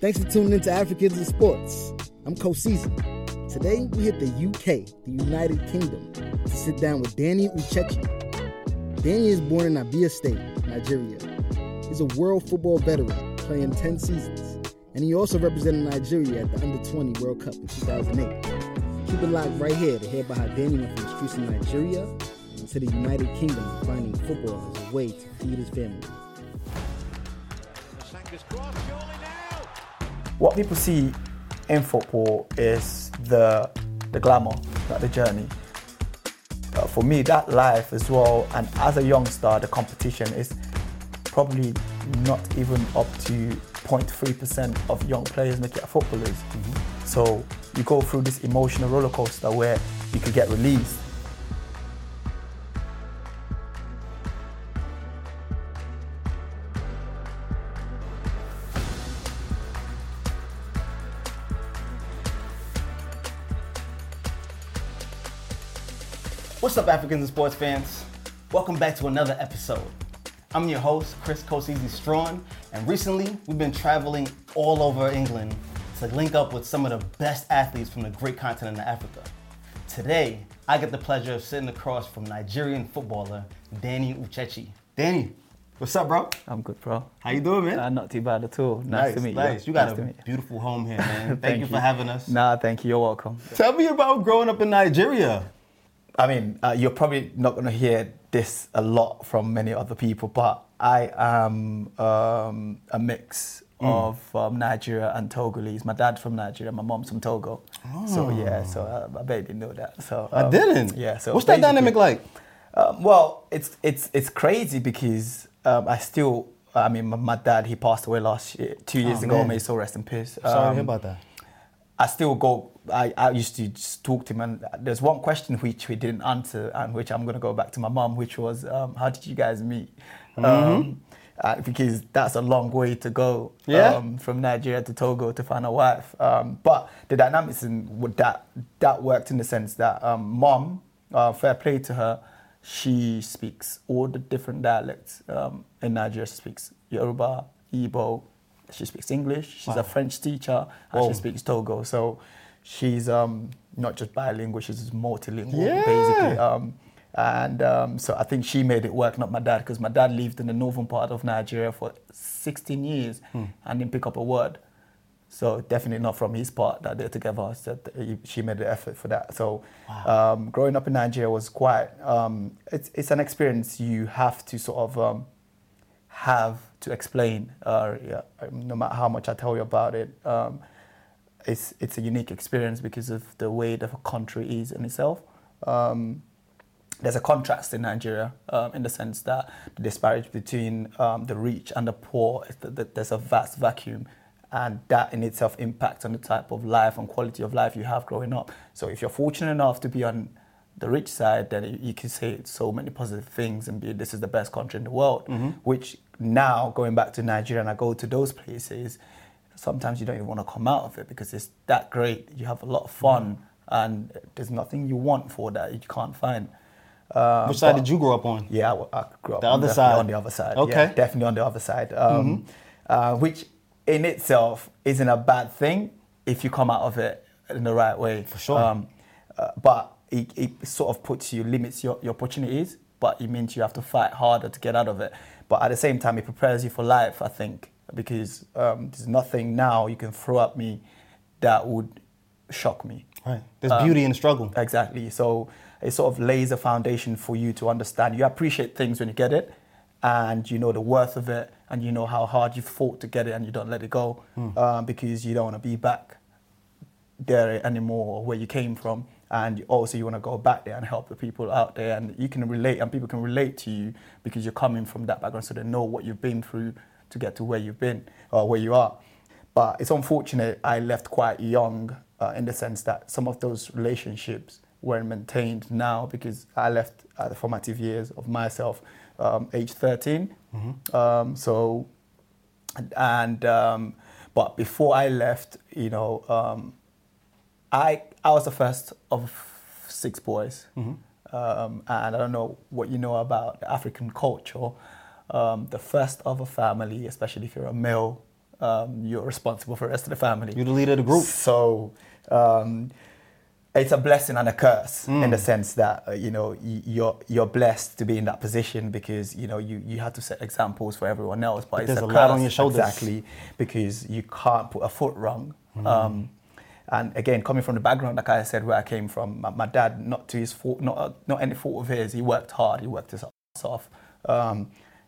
Thanks for tuning in to Africans in Sports. I'm Kosizi. Today we hit the UK, the United Kingdom, to sit down with Danny Uchechi. Danny is born in Abia State, Nigeria. He's a world football veteran, playing 10 seasons, and he also represented Nigeria at the Under-20 World Cup in 2008. Keep it locked right here to hear about how Danny went from the streets of Nigeria to the United Kingdom, finding football as a way to feed his family. What people see in football is the glamour, like the journey. But for me, that life as well, and as a youngster, the competition is probably not even up to 0.3% of young players make it footballers. Mm-hmm. So you go through this emotional roller coaster where you could get released. What's up, Africans and Sports fans? Welcome back to another episode. I'm your host, Chris Kosizi Strawn, and recently we've been traveling all over England to link up with some of the best athletes from the great continent of Africa. Today, I get the pleasure of sitting across from Nigerian footballer Danny Uchechi. Danny, what's up, bro? I'm good, bro. How you doing, man? Not too bad at all. Nice to meet you. You got a beautiful home here, man. thank you for having us. Nah, thank you. You're welcome. Tell me about growing up in Nigeria. I mean, you're probably not going to hear this a lot from many other people, but I am a mix of Nigeria and Togolese. My dad's from Nigeria, my mom's from Togo. Oh. So yeah, so I barely knew that. So I didn't. Yeah. So what's that dynamic like? Well, it's crazy because my dad, he passed away last year, 2 years ago. Man. May he still rest in peace. Sorry to hear about that. I still go. I used to just talk to him, and there's one question which we didn't answer, and which I'm going to go back to my mum, which was, how did you guys meet? Because that's a long way to go from Nigeria to Togo to find a wife. But the dynamics in that worked in the sense that mum, fair play to her, she speaks all the different dialects in Nigeria. She speaks Yoruba, Igbo, she speaks English, she's a French teacher, and she speaks Togo. So she's not just bilingual, she's just multilingual, basically. So I think she made it work, not my dad, because my dad lived in the northern part of Nigeria for 16 years and didn't pick up a word. So definitely not from his part that they're together. So she made the effort for that. So growing up in Nigeria was quite, it's an experience you have to sort of have to explain, no matter how much I tell you about it. It's a unique experience because of the way the country is in itself. There's a contrast in Nigeria in the sense that the disparity between the rich and the poor, there's a vast vacuum, and that in itself impacts on the type of life and quality of life you have growing up. So if you're fortunate enough to be on the rich side, then you can say so many positive things and be this is the best country in the world, which now, going back to Nigeria and I go to those places, sometimes you don't even want to come out of it because it's that great. You have a lot of fun and there's nothing you want for that you can't find. Which side did you grow up on? Yeah, I grew up on the other side. Okay. Yeah, definitely on the other side. Which in itself isn't a bad thing if you come out of it in the right way. For sure. But it sort of limits your opportunities, but it means you have to fight harder to get out of it. But at the same time, it prepares you for life, I think, because there's nothing now you can throw at me that would shock me. Right. There's beauty in struggle. Exactly. So it sort of lays a foundation for you to understand. You appreciate things when you get it, and you know the worth of it, and you know how hard you fought to get it, and you don't let it go because you don't want to be back there anymore, where you came from. And also you want to go back there and help the people out there, and you can relate, and people can relate to you because you're coming from that background, so they know what you've been through to get to where you've been or where you are. But it's unfortunate I left quite young in the sense that some of those relationships weren't maintained now, because I left at the formative years of myself, age 13. But before I left, I was the first of six boys, and I don't know what you know about African culture. The first of a family, especially if you're a male, you're responsible for the rest of the family. You're the leader of the group. So it's a blessing and a curse in the sense that, you know, you're blessed to be in that position because, you know, you have to set examples for everyone else. But there's a lot on your shoulders. Exactly, because you can't put a foot wrong. And again, coming from the background, like I said, where I came from, my dad, not to his fault, not any fault of his, he worked hard, he worked his ass off.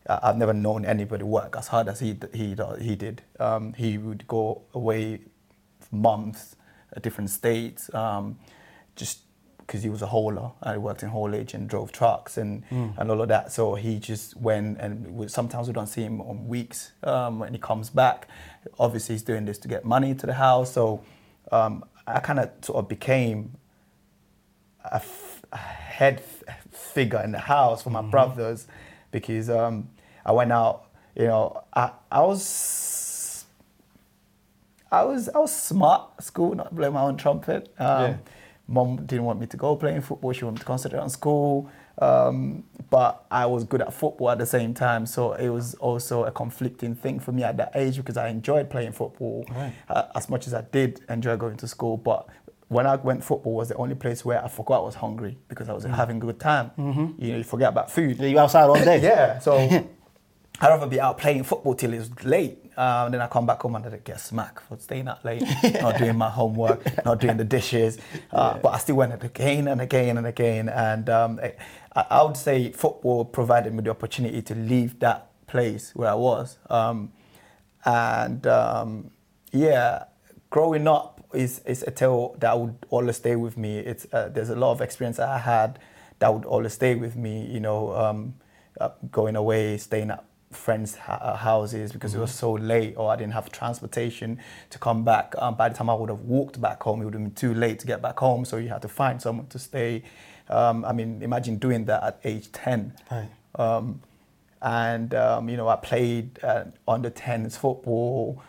I've never known anybody work as hard as he did. He would go away for months, at different states, just because he was a hauler. I worked in haulage and drove trucks and all of that. So he just went, and sometimes we don't see him on weeks when he comes back. Obviously, he's doing this to get money to the house. So I kind of sort of became a head figure in the house for my brothers, because I went out, you know, I was smart at school, not blowing my own trumpet. Mom didn't want me to go playing football, she wanted me to concentrate on school, but I was good at football at the same time, so it was also a conflicting thing for me at that age because I enjoyed playing football as much as I did enjoy going to school. But when I went, football was the only place where I forgot I was hungry because I was having a good time. You know, you forget about food. You're outside all day. So I'd rather be out playing football till it's late. Then I come back home and I get smacked for staying out late, not doing my homework, not doing the dishes. But I still went again and again and again. And I would say football provided me the opportunity to leave that place where I was. Growing up, It's a tale that would always stay with me. It's there's a lot of experience that I had that would always stay with me, you know, going away, staying at friends' houses because it was so late or I didn't have transportation to come back. By the time I would have walked back home, it would have been too late to get back home, so you had to find someone to stay. I mean, imagine doing that at age 10. Right. You know, I played under-10s football,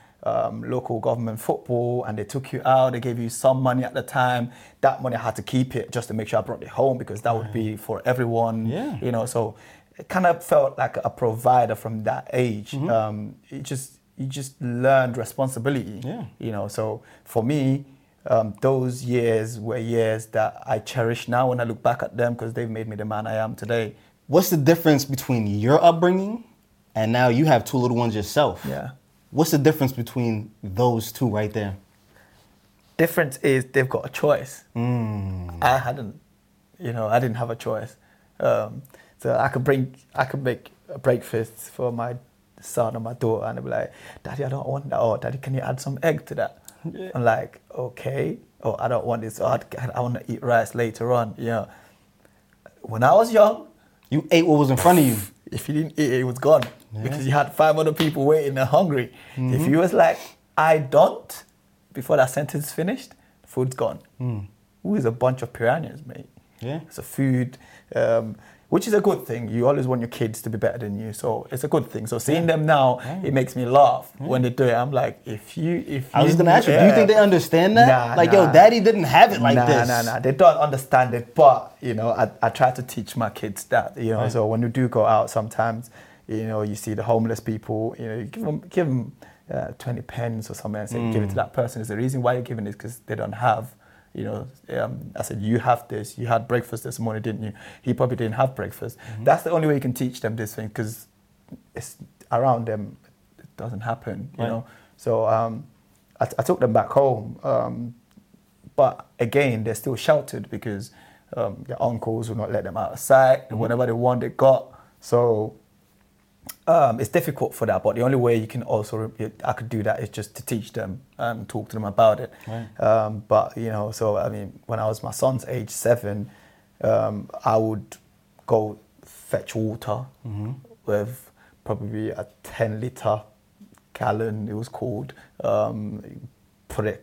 local government football, and they took you out, they gave you some money at the time. That money I had to keep it just to make sure I brought it home because that would be for everyone, you know. So it kind of felt like a provider from that age. You just learned responsibility, you know. So for me, those years were years that I cherish now when I look back at them because they've made me the man I am today. What's the difference between your upbringing and now you have two little ones yourself? Yeah. What's the difference between those two right there? Difference is they've got a choice. I hadn't, you know, I didn't have a choice. So I could make breakfasts for my son or my daughter and they'd be like, Daddy, I don't want that. Oh, Daddy, can you add some egg to that? Yeah. I'm like, okay. Oh, I don't want this. Oh, I want to eat rice later on. Yeah. When I was young, you ate what was in front of you. If you didn't eat it, it was gone. Yeah. Because you had 5 other people waiting and hungry. If you was like, I don't, before that sentence finished, the food's gone. Who is a bunch of piranhas, mate? Yeah. It's a food, which is a good thing. You always want your kids to be better than you, so it's a good thing. So seeing them now, it makes me laugh when they do it. I'm like, if you I was going to ask you, do you think they understand that? Yo, Daddy didn't have it like this. Nah. They don't understand it, but, you know, I try to teach my kids that, you know, so when you do go out sometimes, you know, you see the homeless people, you know, you give them 20 pence or something and say, give it to that person. It's the reason why you're giving it because they don't have, you know. I said, you have this. You had breakfast this morning, didn't you? He probably didn't have breakfast. That's the only way you can teach them this thing because it's around them. It doesn't happen, you know. So I took them back home. But again, they're still sheltered because their uncles will not let them outside. Whenever they want, they got. So... it's difficult for that, but the only way you can also I could do that is just to teach them and talk to them about it. But you know, so I mean, when I was my son's age 7, I would go fetch water with probably a 10-liter gallon. It was called.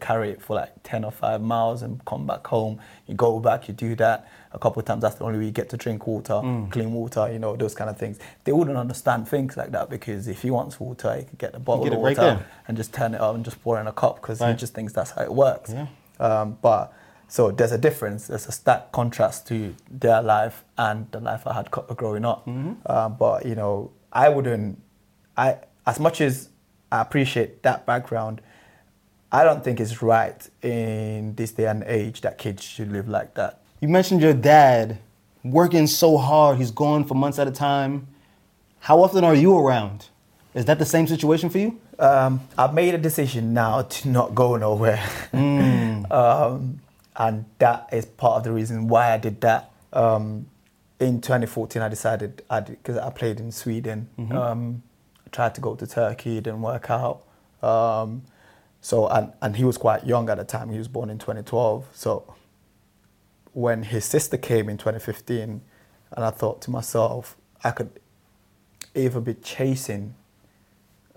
Carry it for like 10 or 5 miles and come back home. You go back, you do that a couple of times. That's the only way you get to drink water, clean water, you know, those kind of things. They wouldn't understand things like that because if he wants water, he could get a bottle of water right and just turn it up and just pour in a cup because he just thinks that's how it works. But so there's a difference. There's a stark contrast to their life and the life I had growing up. But, you know, I wouldn't, as much as I appreciate that background. I don't think it's right in this day and age that kids should live like that. You mentioned your dad working so hard. He's gone for months at a time. How often are you around? Is that the same situation for you? I've made a decision now to not go nowhere. And that is part of the reason why I did that. In 2014, I decided, because I played in Sweden, I tried to go to Turkey, didn't work out. So he was quite young at the time. He was born in 2012. So when his sister came in 2015, and I thought to myself, I could either be chasing,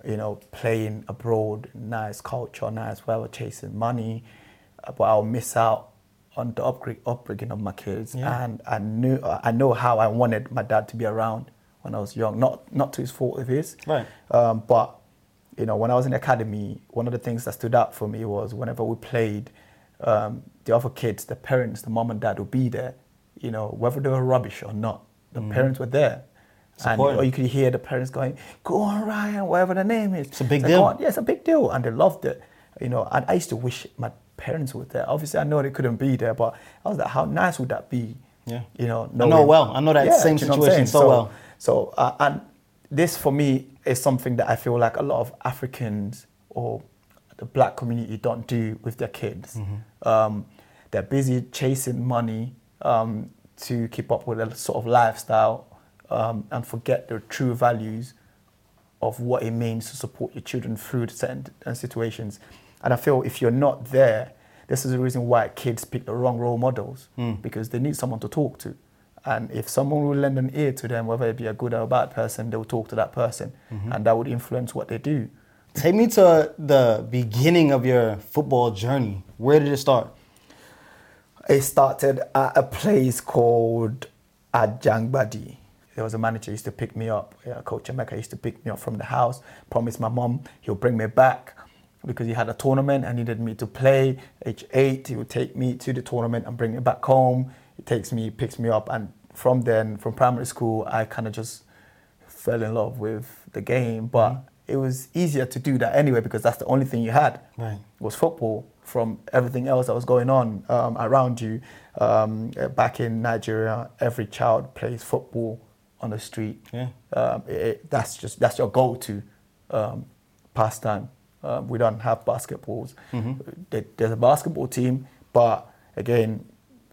you know, playing abroad, nice culture, nice weather, chasing money, but I'll miss out on the upbringing of my kids. Yeah. And I know how I wanted my dad to be around when I was young, not to his fault of his, right? But you know, when I was in the academy, one of the things that stood out for me was whenever we played, the other kids, the parents, the mom and dad would be there, you know, whether they were rubbish or not, the parents were there. Or you could hear the parents going, "Go on, Ryan," whatever the name is. It's a big deal. Yeah, it's a big deal. And they loved it. You know, and I used to wish my parents were there. Obviously, I know they couldn't be there, but I was like, how nice would that be? Yeah. You know, knowing, I know that same situation so well. So, and this for me is something that I feel like a lot of Africans or the black community don't do with their kids. They're busy chasing money to keep up with a sort of lifestyle. And forget the true values of what it means to support your children through certain situations. And I feel if you're not there, this is the reason why kids pick the wrong role models, because they need someone to talk to. And if someone will lend an ear to them, whether it be a good or a bad person, they'll talk to that person, and that would influence what they do. Take me to the beginning of your football journey. Where did it start? It started at a place called Ajangbadi. There was a manager who used to pick me up, Coach Emeka used to pick me up from the house, promised my mum he'll bring me back because he had a tournament and needed me to play. Age 8, he would take me to the tournament and bring me back home. He takes me, picks me up, and from then, from primary school, I kind of just fell in love with the game. But it was easier to do that anyway because that's the only thing you had, was football, from everything else that was going on around you. Back in Nigeria, every child plays football on the street. That's your go-to pastime. We don't have basketballs. There's a basketball team, but again,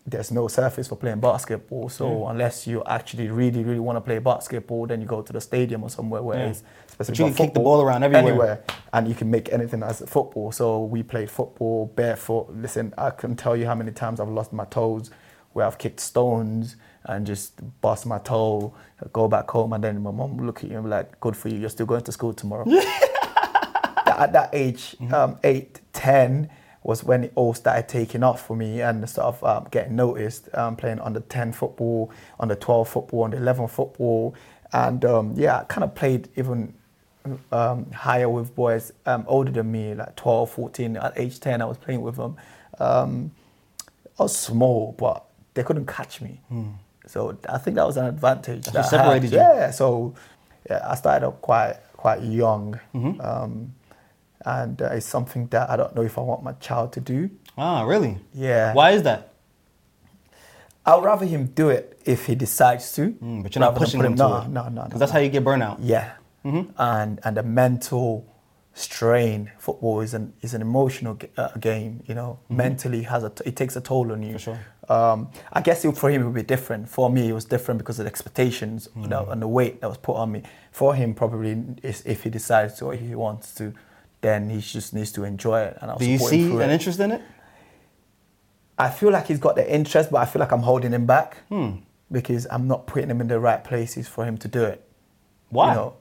there's no surface for playing basketball. So unless you actually really want to play basketball, then you go to the stadium or somewhere where it's specific. But you can kick the ball around anywhere, and you can make anything as a football. So we played football barefoot. Listen, I can tell you how many times I've lost my toes where I've kicked stones and just bust my toe, go back home, and then my mom would look at you and be like, "Good for you, you're still going to school tomorrow." At that age, 8, 10, was when it all started taking off for me and sort of getting noticed, playing under 10 football, under 12 football, under 11 football. And I kind of played even higher with boys older than me, like 12, 14. At age 10, I was playing with them. I was small, but they couldn't catch me. So I think that was an advantage. That separated you. Yeah, so I started up quite young. And it's something that I don't know if I want my child to do. Ah, really? Yeah. Why is that? I'd rather him do it if he decides to. But you're not pushing him to it. No. Because that's how you get burnout. Yeah. And the mental strain. Football is an emotional game, you know. Mentally it takes a toll on you. For sure. I guess for him it would be different. For me, it was different because of the expectations and the weight that was put on me. For him, probably if he decides to or if he wants to, then he just needs to enjoy it. And I'll support him through it. Do you see an interest in it? I feel like he's got the interest, but I feel like I'm holding him back because I'm not putting him in the right places for him to do it. Why? You know,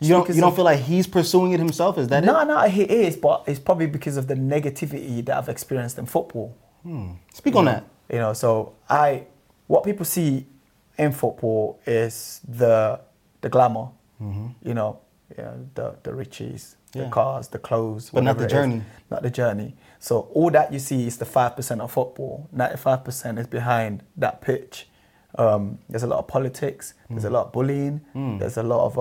You don't feel like he's pursuing it himself? Is that it? No, he is, but it's probably because of the negativity that I've experienced in football. Speak on that. You know, so what people see in football is the glamour, you know, the riches, the cars, the clothes. But not the journey. Not the journey. So all that you see is the 5% of football. 95% is behind that pitch. There's a lot of politics. There's a lot of bullying. There's a lot of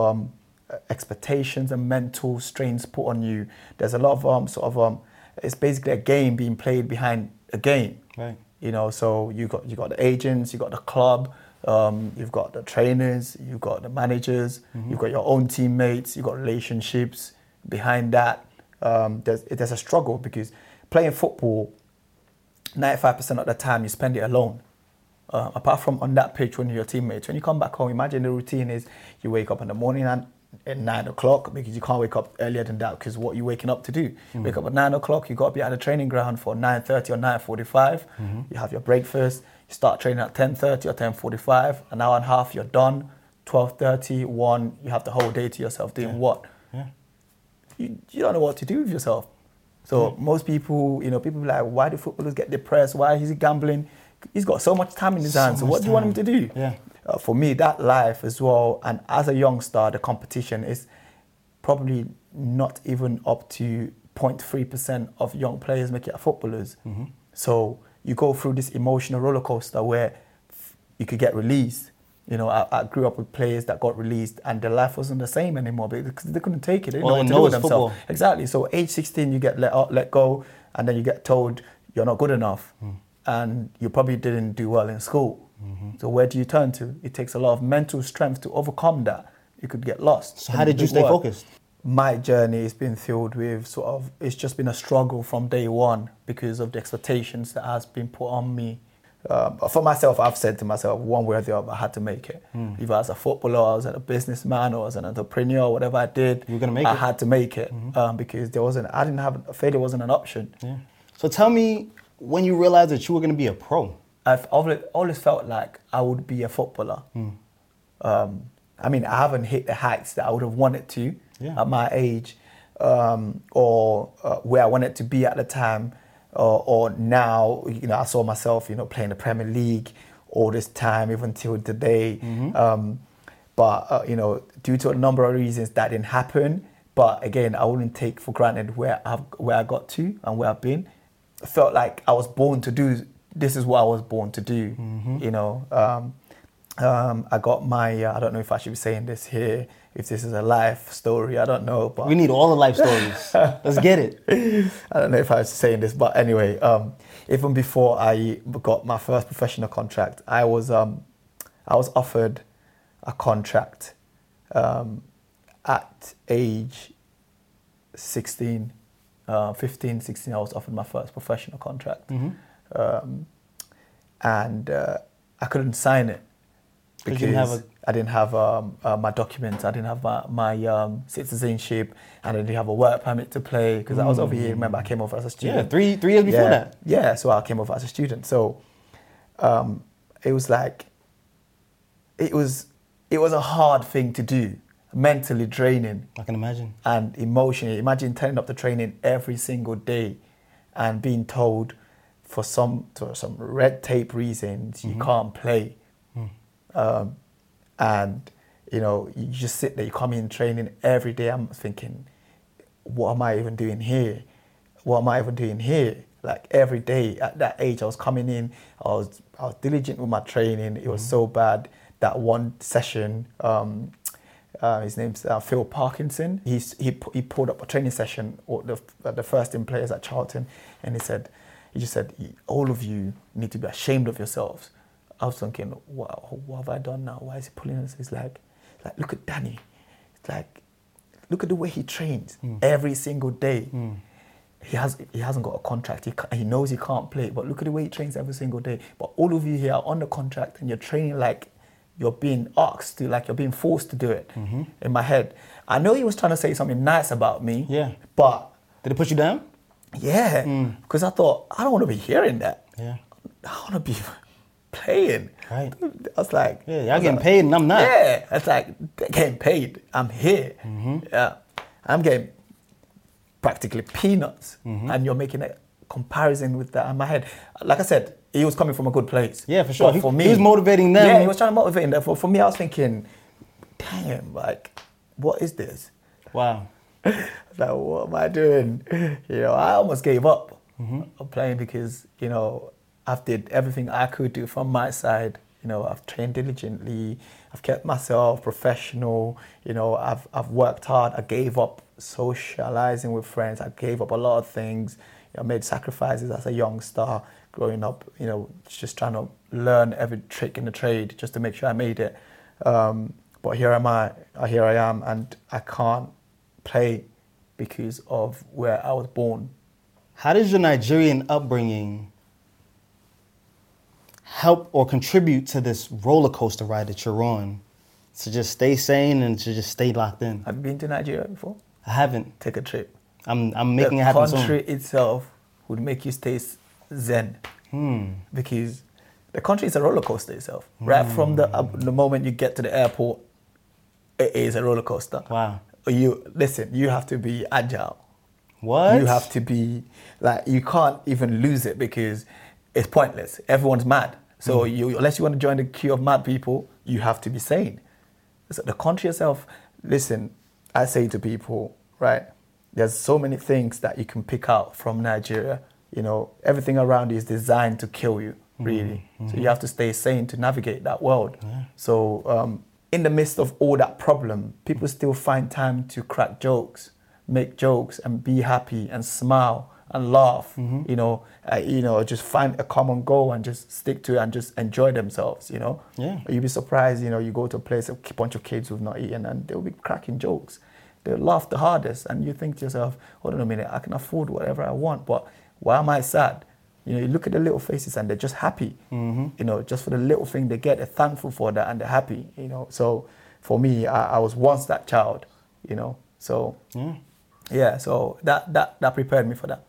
expectations and mental strains put on you. There's a lot of it's basically a game being played behind a game. Right. You know, so you got the agents, you got the club, you've got the trainers, you've got the managers, mm-hmm. you've got your own teammates, you've got relationships behind that. There's a struggle because playing football, 95% of the time you spend it alone. Apart from on that pitch when your teammates. When you come back home, imagine the routine is you wake up in the morning and at 9 o'clock, because you can't wake up earlier than that because what you're waking up to do. Mm-hmm. Wake up at 9 o'clock, you got to be at the training ground for 9:30 or 9:45. Mm-hmm. You have your breakfast, you start training at 10:30 or 10:45, an hour and a half, you're done. 12:30, 1, you have the whole day to yourself doing what? Yeah. You don't know what to do with yourself. So most people, you know, people be like, why do footballers get depressed? Why is he gambling? He's got so much time in his hands, so what do you want him to do? Yeah. For me, that life as well, and as a youngster, the competition is probably not even up to 0.3% of young players make it footballers. Mm-hmm. So you go through this emotional roller coaster where you could get released. You know, I grew up with players that got released and their life wasn't the same anymore because they couldn't take it. They didn't know what to do with themselves. Football. Exactly. So age 16, you get let go, and then you get told you're not good enough. Mm. And you probably didn't do well in school. Mm-hmm. So where do you turn to? It takes a lot of mental strength to overcome that. You could get lost. So how did you stay focused? My journey has been filled with it's just been a struggle from day one because of the expectations that has been put on me. For myself, I've said to myself, one way or the other, I had to make it. Mm. Either as a footballer, as a businessman, or as an entrepreneur, whatever I did, I had to make it because failure wasn't an option. Yeah. So tell me, when you realized that you were going to be a pro? I've always felt like I would be a footballer. Mm. I mean, I haven't hit the heights that I would have wanted to at my age or where I wanted to be at the time or now. You know, I saw myself, you know, playing the Premier League all this time, even till today. Mm-hmm. But, you know, due to a number of reasons that didn't happen. But again, I wouldn't take for granted where I got to and where I've been. I felt like I was born to do. This is what I was born to do. Mm-hmm. You know, I got my. I don't know if I should be saying this here. If this is a life story, I don't know. But we need all the life stories. Let's get it. I don't know if I was saying this, but anyway, even before I got my first professional contract, I was offered a contract at age 16. 15, 16, I was offered my first professional contract. Mm-hmm. And I couldn't sign it because I didn't have my documents, I didn't have my citizenship, and I didn't have a work permit to play because I was over here. Remember, I came over as a student. Yeah, three years before that. Yeah, so I came over as a student. So it was a hard thing to do. Mentally draining. I can imagine. And emotionally. Imagine turning up to training every single day and being told for some red tape reasons mm-hmm. you can't play. Mm. And, you know, you just sit there, you come in training every day. I'm thinking, what am I even doing here? Like every day at that age I was coming in, I was diligent with my training. It was so bad that one session, his name's Phil Parkinson. He pulled up a training session or the first in players at Charlton, and he just said, all of you need to be ashamed of yourselves. I was thinking, wow, what have I done now? Why is he pulling us? He's like, look at Danny. It's like, look at the way he trains every single day. Mm. He hasn't got a contract. He knows he can't play, but look at the way he trains every single day. But all of you here are on the contract, and you're training like you're being asked to, like you're being forced to do it. Mm-hmm. In my head, I know he was trying to say something nice about me. Yeah. But did it put you down? Yeah. Because I thought, I don't want to be hearing that. Yeah. I want to be playing. Right. I was like, yeah, y'all getting paid and I'm not. Yeah. It's like, they're getting paid. I'm here. Mm-hmm. Yeah. I'm getting practically peanuts, and you're making a comparison with that in my head. Like I said, he was coming from a good place. Yeah, for sure. But for me, he was motivating them. Yeah, he was trying to motivate them. For me, I was thinking, damn, like, what is this? Wow. Like, what am I doing? You know, I almost gave up on playing because, you know, I did everything I could do from my side You know, I've trained diligently. I've kept myself professional. You know, I've worked hard. I gave up socializing with friends. I gave up a lot of things. I made sacrifices as a young star growing up. You know, just trying to learn every trick in the trade just to make sure I made it. But here I am, and I can't play because of where I was born. How does your Nigerian upbringing help or contribute to this roller coaster ride that you're on, to just stay sane and to just stay locked in? Have you been to Nigeria before? I haven't. Take a trip. I'm making it happen soon. The country itself would make you stay zen, because the country is a roller coaster itself. Right from the moment you get to the airport, it is a roller coaster. Wow. You have to be agile. What? You have to be, like, you can't even lose it because it's pointless. Everyone's mad. So unless you want to join the queue of mad people, you have to be sane. So the country itself, listen, I say to people, right, there's so many things that you can pick out from Nigeria. You know, everything around you is designed to kill you, really. Mm-hmm. So you have to stay sane to navigate that world. Yeah. So in the midst of all that problem, people still find time to crack jokes, make jokes and be happy and smile and laugh, just find a common goal and just stick to it and just enjoy themselves, you know? Yeah. You'd be surprised, you know, you go to a place, a bunch of kids who've not eaten and they'll be cracking jokes. They'll laugh the hardest and you think to yourself, hold on a minute, I can afford whatever I want, but why am I sad? You know, you look at the little faces and they're just happy, you know, just for the little thing they get, they're thankful for that and they're happy, you know? So for me, I was once that child, you know? So... Yeah. Yeah, so that prepared me for that.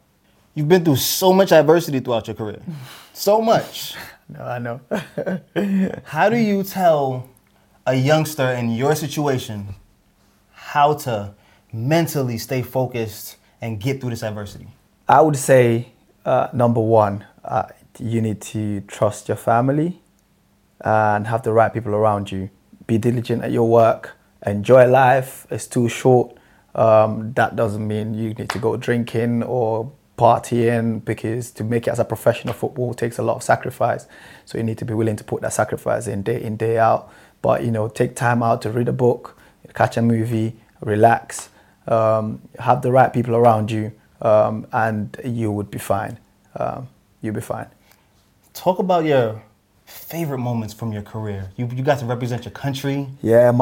You've been through so much adversity throughout your career. So much. No, I know. How do you tell a youngster in your situation how to mentally stay focused and get through this adversity? I would say, number one, you need to trust your family and have the right people around you. Be diligent at your work. Enjoy life. It's too short. That doesn't mean you need to go drinking or partying, because to make it as a professional football takes a lot of sacrifice. So you need to be willing to put that sacrifice in, day out. But, you know, take time out to read a book, catch a movie, relax, have the right people around you, and you would be fine. You'll be fine. Talk about your favorite moments from your career. You got to represent your country. Yeah,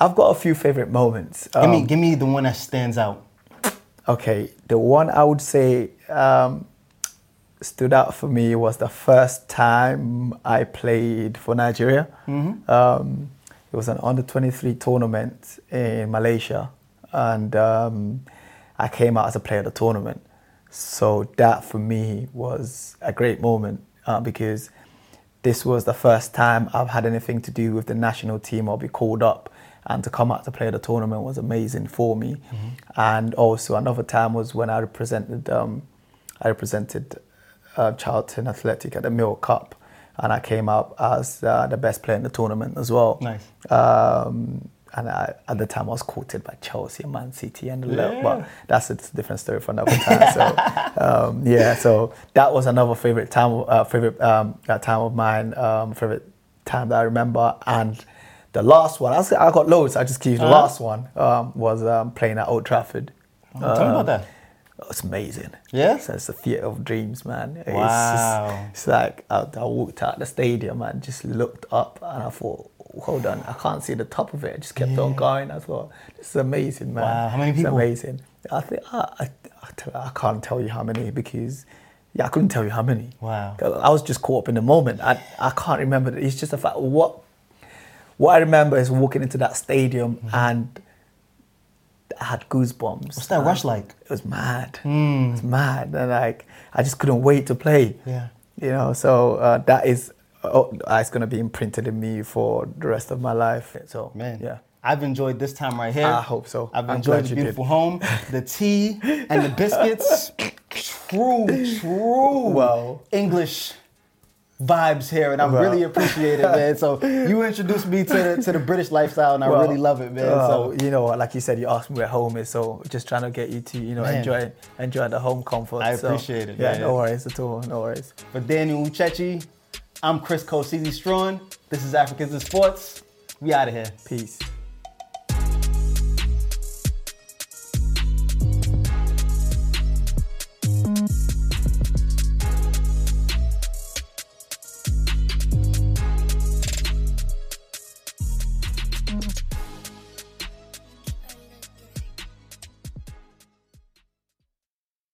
I've got a few favorite moments. Give me the one that stands out. Okay, the one I would say stood out for me was the first time I played for Nigeria. Mm-hmm. It was an under-23 tournament in Malaysia, and I came out as a player of the tournament. So that for me was a great moment because this was the first time I've had anything to do with the national team or be called up, and to come out to play the tournament was amazing for me. Mm-hmm. And also another time was when I represented Charlton Athletic at the Mill Cup, and I came out as the best player in the tournament as well. Nice. And at the time I was courted by Chelsea and Man City and but that's a different story for another time. So that was another favorite time that I remember. And the last one, I got loads, I just keep the last one, was playing at Old Trafford. Tell me about that. It's amazing. Yeah? So it's the theatre of dreams, man. Wow. It's like, I walked out the stadium and just looked up and I thought, hold on, I can't see the top of it. I just kept on going. I thought, this is amazing, man. Wow, how many people? It's amazing. I think I can't tell you how many because, I couldn't tell you how many. Wow. I was just caught up in the moment. I can't remember. It's just the fact, what I remember is walking into that stadium and I had goosebumps. What's that rush like? It was mad. It was mad. And I just couldn't wait to play. Yeah. You know, so that is... it's going to be imprinted in me for the rest of my life. So, man, yeah. I've enjoyed this time right here. I hope so. I've enjoyed the beautiful home, the tea, and the biscuits. True. Wow. English vibes here, and I really appreciate it, man. So you introduced me to the British lifestyle, and I really love it, man. So you know, like you said, you asked me where home is, so just trying to get you to enjoy the home comfort. I appreciate it. Yeah, man. No worries at all. No worries. But Danny Uchechi. I'm Chris Kosizi Strawn. This is Africans in Sports. We out of here. Peace.